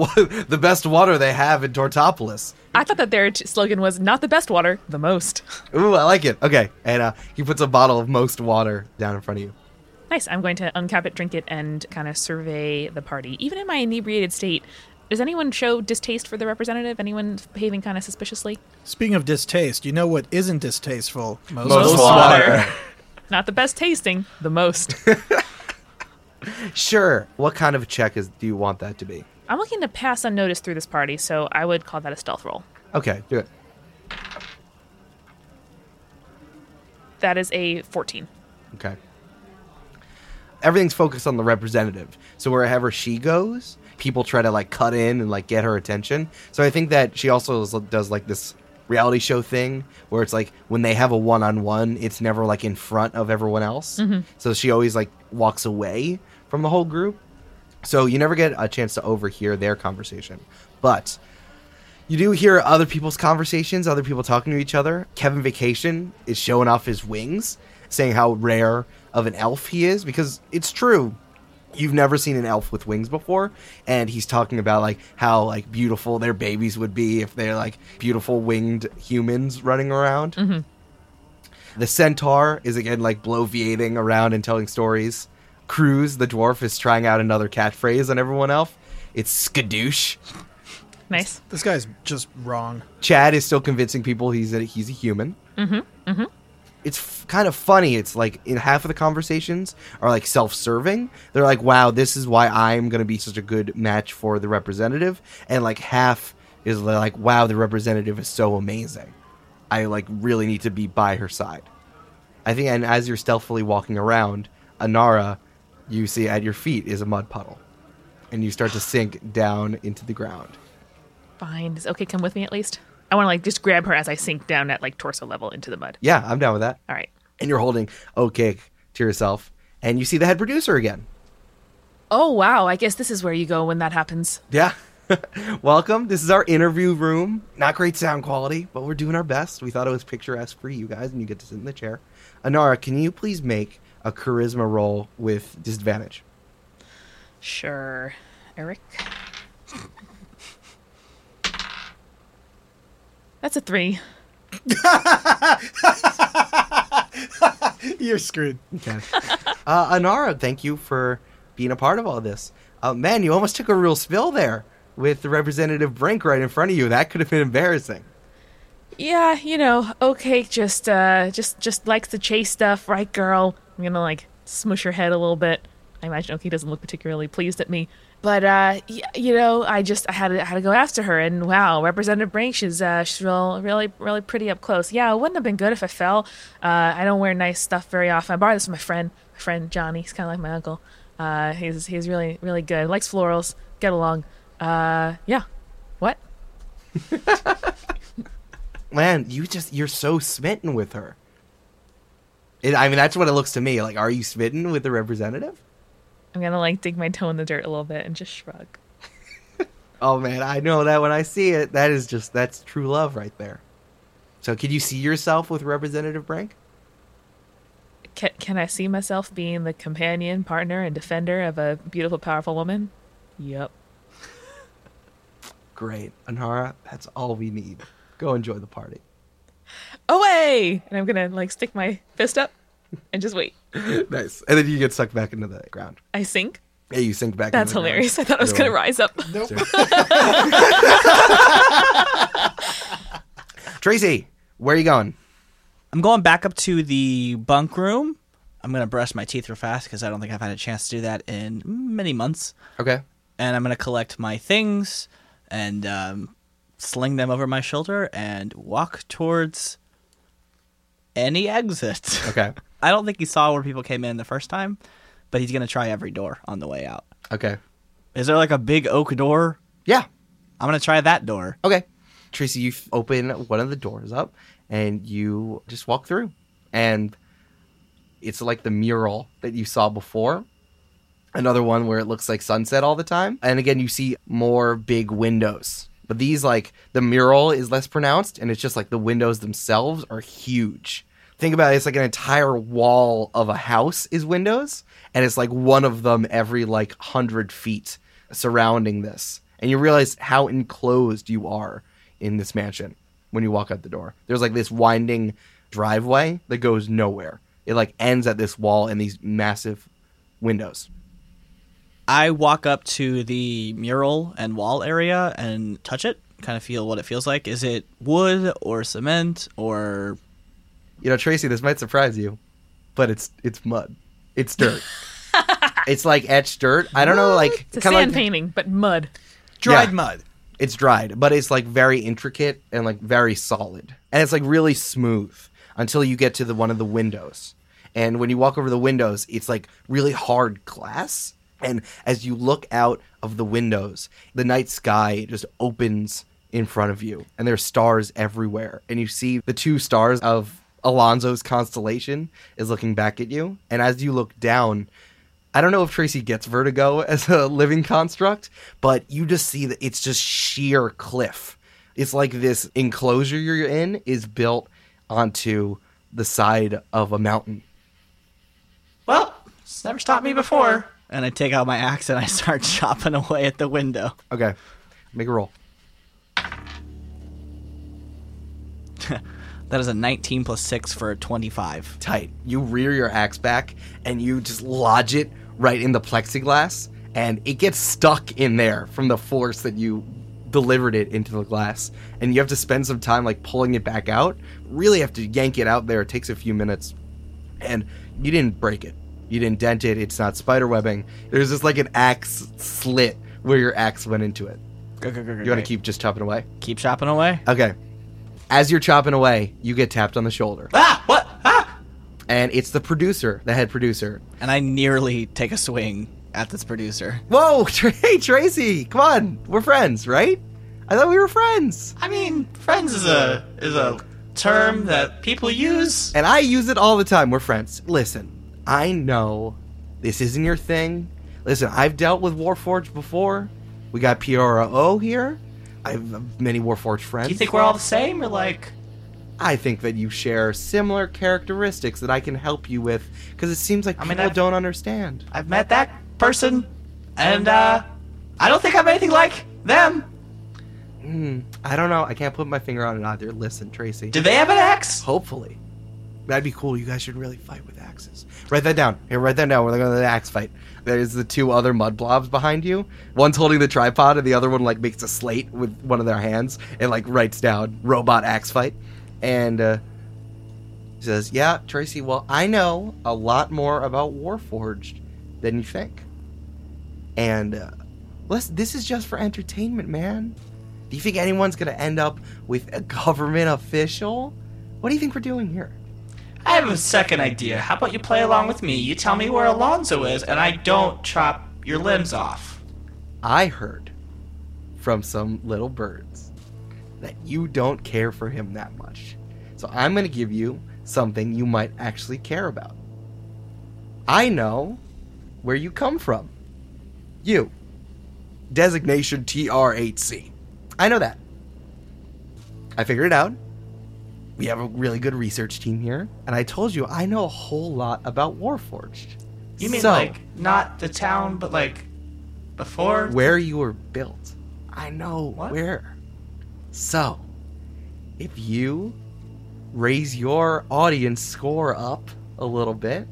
water they have in Tortopolis. I thought that their slogan was not the best water, the most. Ooh, I like it. Okay, and he puts a bottle of Most Water down in front of you. Nice. I'm going to uncap it, drink it, and kind of survey the party. Even in my inebriated state, does anyone show distaste for the representative? Anyone behaving kind of suspiciously? Speaking of distaste, you know what isn't distasteful? Most water. Not the best tasting, the most. Sure. What kind of a check do you want that to be? I'm looking to pass unnoticed through this party, so I would call that a stealth roll. Okay, do it. That is a 14. Okay. Everything's focused on the representative. So wherever she goes, people try to cut in and get her attention. So I think that she also does this reality show thing where it's when they have a one-on-one, it's never in front of everyone else. Mm-hmm. So she always walks away from the whole group. So you never get a chance to overhear their conversation. But you do hear other people's conversations, other people talking to each other. Kevin Vacation is showing off his wings, saying how rare of an elf he is, because it's true. you've never seen an elf with wings before, and he's talking about like how like beautiful their babies would be if they're like beautiful winged humans running around. Mm-hmm. The centaur is again like bloviating around and telling stories. Cruz, the dwarf, is trying out another catchphrase on everyone else. It's skadoosh. Nice. This guy's just wrong. Chad is still convincing people he's a human. Mm-hmm. Mm-hmm. It's kind of funny. It's like in half of the conversations are like self-serving. They're like, wow, this is why I'm going to be such a good match for the representative. And like half is like, wow, the representative is so amazing. I like really need to be by her side. I think, and as you're stealthily walking around, Anara, you see at your feet is a mud puddle. And you start to sink down into the ground. Fine. Does OK come with me at least? I want to like just grab her as I sink down at like torso level into the mud. Yeah, I'm down with that. All right. And you're holding OK to yourself. And you see the head producer again. Oh, wow. I guess this is where you go when that happens. Yeah. Welcome. This is our interview room. Not great sound quality, but we're doing our best. We thought it was picturesque for you guys, and you get to sit in the chair. Anara, can you please make a charisma roll with disadvantage? Sure. Eric? That's a 3. You're screwed. Okay. Anara, thank you for being a part of all this. Man, you almost took a real spill there with the Representative Brink right in front of you. That could have been embarrassing. Yeah, you know, okay, just likes the chase stuff, right, girl? I'm going to, like, smush her head a little bit. I imagine Oki doesn't look particularly pleased at me. But, you know, I had to go after her. And, wow, Representative Brink, she's really pretty up close. Yeah, it wouldn't have been good if I fell. I don't wear nice stuff very often. I borrowed this from my friend Johnny. He's kind of like my uncle. He's really, really good. Likes florals. Get along. Yeah. What? Man, you're so smitten with her. I mean, that's what it looks to me. Like, are you smitten with the representative? I'm going to, like, dig my toe in the dirt a little bit and just shrug. Oh, man, I know that when I see it, that's true love right there. So can you see yourself with Representative Brink? Can I see myself being the companion, partner, and defender of a beautiful, powerful woman? Yep. Great. Anara, that's all we need. Go enjoy the party. Away! And I'm going to, like, stick my fist up and just wait. Nice. And then you get sucked back into the ground. I sink? Yeah, you sink back. That's into the hilarious. Ground. I thought I was going to rise up. Nope. Tracy, where are you going? I'm going back up to the bunk room. I'm going to brush my teeth real fast because I don't think I've had a chance to do that in many months. Okay. And I'm going to collect my things and sling them over my shoulder and walk towards any exit. Okay. I don't think he saw where people came in the first time, but he's going to try every door on the way out. Okay. Is there like a big oak door? Yeah. I'm going to try that door. Okay. Tracy, you open one of the doors up and you just walk through. And it's like the mural that you saw before. Another one where it looks like sunset all the time. And again, you see more big windows. But these, like, the mural is less pronounced, and it's just, like, the windows themselves are huge. Think about it. It's, like, an entire wall of a house is windows, and it's, like, one of them every, like, 100 feet surrounding this. And you realize how enclosed you are in this mansion when you walk out the door. There's, like, this winding driveway that goes nowhere. It, like, ends at this wall and these massive windows. I walk up to the mural and wall area and touch it, kind of feel what it feels like. Is it wood or cement or... You know, Tracy, this might surprise you, but it's mud. It's dirt. It's like etched dirt. I don't know, like... It's a sand painting, but mud. Dried mud. It's dried, but it's like very intricate and like very solid. And it's like really smooth until you get to one of the windows. And when you walk over the windows, it's like really hard glass. And as you look out of the windows, the night sky just opens in front of you. And there's stars everywhere. And you see the 2 stars of Alonzo's constellation is looking back at you. And as you look down, I don't know if Tracy gets vertigo as a living construct, but you just see that it's just sheer cliff. It's like this enclosure you're in is built onto the side of a mountain. Well, it's never stopped me before. And I take out my axe and I start chopping away at the window. Okay. Make a roll. That is a 19 plus 6 for a 25. Tight. You rear your axe back and you just lodge it right in the plexiglass, and it gets stuck in there from the force that you delivered it into the glass, and you have to spend some time like pulling it back out. Really have to yank it out there. It takes a few minutes, and you didn't break it. You didn't dent it. It's not spider webbing. There's just like an axe slit where your axe went into it. Go. You want to keep just chopping away? Keep chopping away. Okay. As you're chopping away, you get tapped on the shoulder. Ah! What? Ah! And it's the producer, the head producer. And I nearly take a swing at this producer. Whoa! Hey, Tracy! Come on! We're friends, right? I thought we were friends. I mean, friends is a term that people use. And I use it all the time. We're friends. Listen, I know this isn't your thing. Listen, I've dealt with Warforged before. We got P-R-O-O here. I have many Warforged friends. Do you think we're all the same, or like... I think that you share similar characteristics that I can help you with, because it seems like people don't understand. I've met that person, and I don't think I'm anything like them. I don't know. I can't put my finger on it either. Listen, Tracy. Do they have an axe? Hopefully. That'd be cool. You guys should really fight with axes. Write that down. Here, write that down. We're going to the axe fight. There's the two other mud blobs behind you. One's holding the tripod, and the other one like makes a slate with one of their hands and like writes down robot axe fight. And he says, yeah, Tracy, well, I know a lot more about Warforged than you think. And this is just for entertainment, man. Do you think anyone's going to end up with a government official? What do you think we're doing here? I have a second idea. How about you play along with me? You tell me where Alonzo is, and I don't chop your limbs off. I heard from some little birds that you don't care for him that much. So I'm going to give you something you might actually care about. I know where you come from. You. Designation TR8C. I know that. I figured it out. We have a really good research team here. And I told you, I know a whole lot about Warforged. You mean, not the town, but, before? Where you were built. I know where. So, if you raise your audience score up a little bit,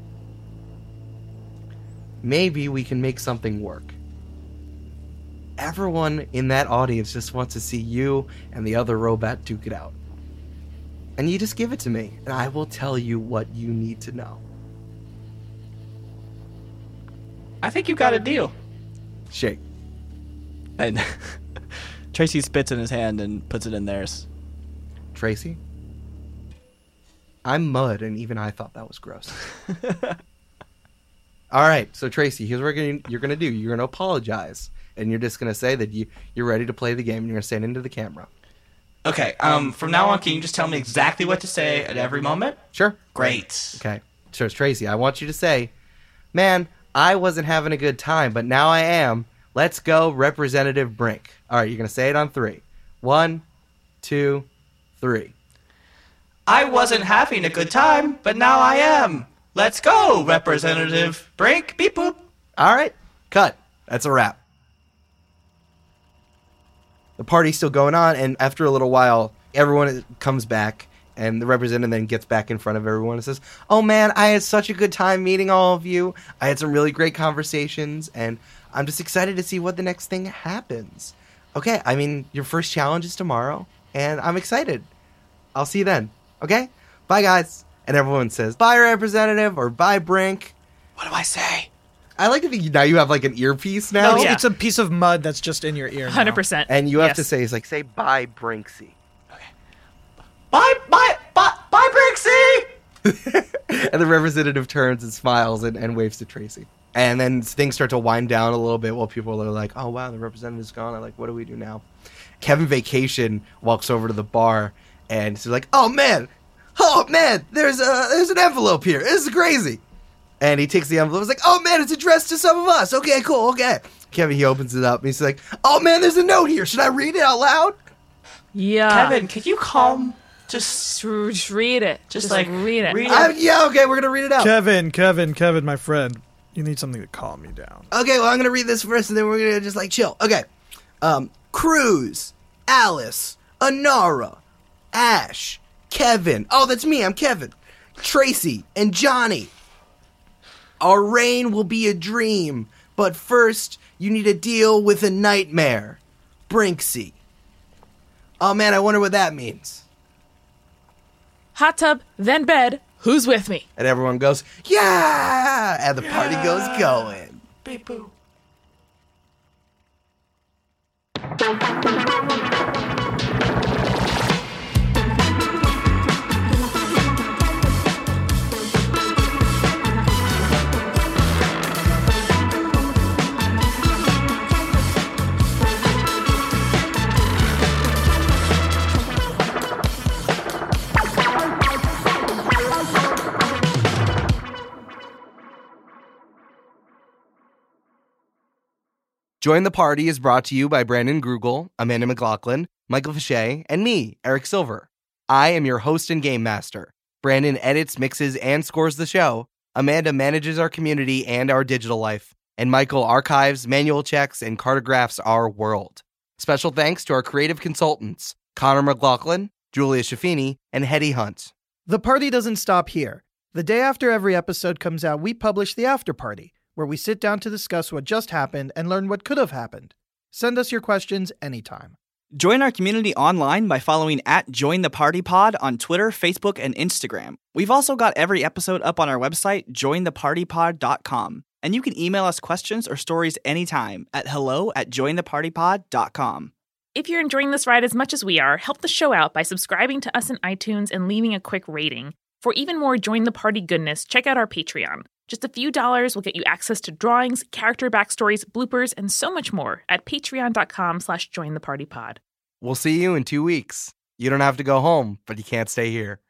maybe we can make something work. Everyone in that audience just wants to see you and the other robot duke it out. And you just give it to me, and I will tell you what you need to know. I think you've got a deal. Shake. And Tracy spits in his hand and puts it in theirs. Tracy? I'm mud, and even I thought that was gross. All right, so Tracy, here's what you're going to do. You're going to apologize, and you're just going to say that you're ready to play the game, and you're going to stand into the camera. Okay, from now on, can you just tell me exactly what to say at every moment? Sure. Great. Okay. So, Tracy, I want you to say, man, I wasn't having a good time, but now I am. Let's go, Representative Brink. All right, you're going to say it on 3. 1, 2, 3. I wasn't having a good time, but now I am. Let's go, Representative Brink. Beep boop. All right, cut. That's a wrap. The party's still going on, and after a little while, everyone comes back, and the representative then gets back in front of everyone and says, oh, man, I had such a good time meeting all of you. I had some really great conversations, and I'm just excited to see what the next thing happens. Okay, I mean, your first challenge is tomorrow, and I'm excited. I'll see you then. Okay? Bye, guys. And everyone says, bye, Representative, or bye, Brink. What do I say? I like to think now you have like an earpiece now. No, It's a piece of mud that's just in your ear now. 100%. And you have to say, say bye, Brinksy. Okay. Bye, Brinksy! And the representative turns and smiles and waves to Tracy. And then things start to wind down a little bit while people are like, oh, wow, the representative's gone. I'm like, what do we do now? Kevin Vacation walks over to the bar and she's like, oh, man, there's an envelope here. This is crazy. And he takes the envelope. He's like, oh, man, it's addressed to some of us. Okay, cool, okay. Kevin, he opens it up. And he's like, oh, man, there's a note here. Should I read it out loud? Yeah. Kevin, can you calm? Just read it. Read it. Yeah, okay, we're going to read it out. Kevin, my friend. You need something to calm me down. Okay, well, I'm going to read this first, and then we're going to just, like, chill. Okay. Cruz, Alice, Anara, Ash, Kevin. Oh, that's me. I'm Kevin. Tracy and Johnny. Our reign will be a dream, but first you need to deal with a nightmare. Brinksy. Oh, man, I wonder what that means. Hot tub, then bed. Who's with me? And everyone goes, yeah! And the party goes going. Beep, boo. Join the Party is brought to you by Brandon Grugel, Amanda McLoughlin, Michael Fische, and me, Eric Silver. I am your host and game master. Brandon edits, mixes, and scores the show. Amanda manages our community and our digital life. And Michael archives, manual checks, and cartographs our world. Special thanks to our creative consultants, Connor McLoughlin, Julia Schifini, and Heddy Hunt. The party doesn't stop here. The day after every episode comes out, we publish the after party, where we sit down to discuss what just happened and learn what could have happened. Send us your questions anytime. Join our community online by following @JoinThePartyPod on Twitter, Facebook, and Instagram. We've also got every episode up on our website, jointhepartypod.com. And you can email us questions or stories anytime at hello@jointhepartypod.com. If you're enjoying this ride as much as we are, help the show out by subscribing to us in iTunes and leaving a quick rating. For even more Join the Party goodness, check out our Patreon. Just a few dollars will get you access to drawings, character backstories, bloopers, and so much more at patreon.com/jointhepartypod. We'll see you in 2 weeks. You don't have to go home, but you can't stay here.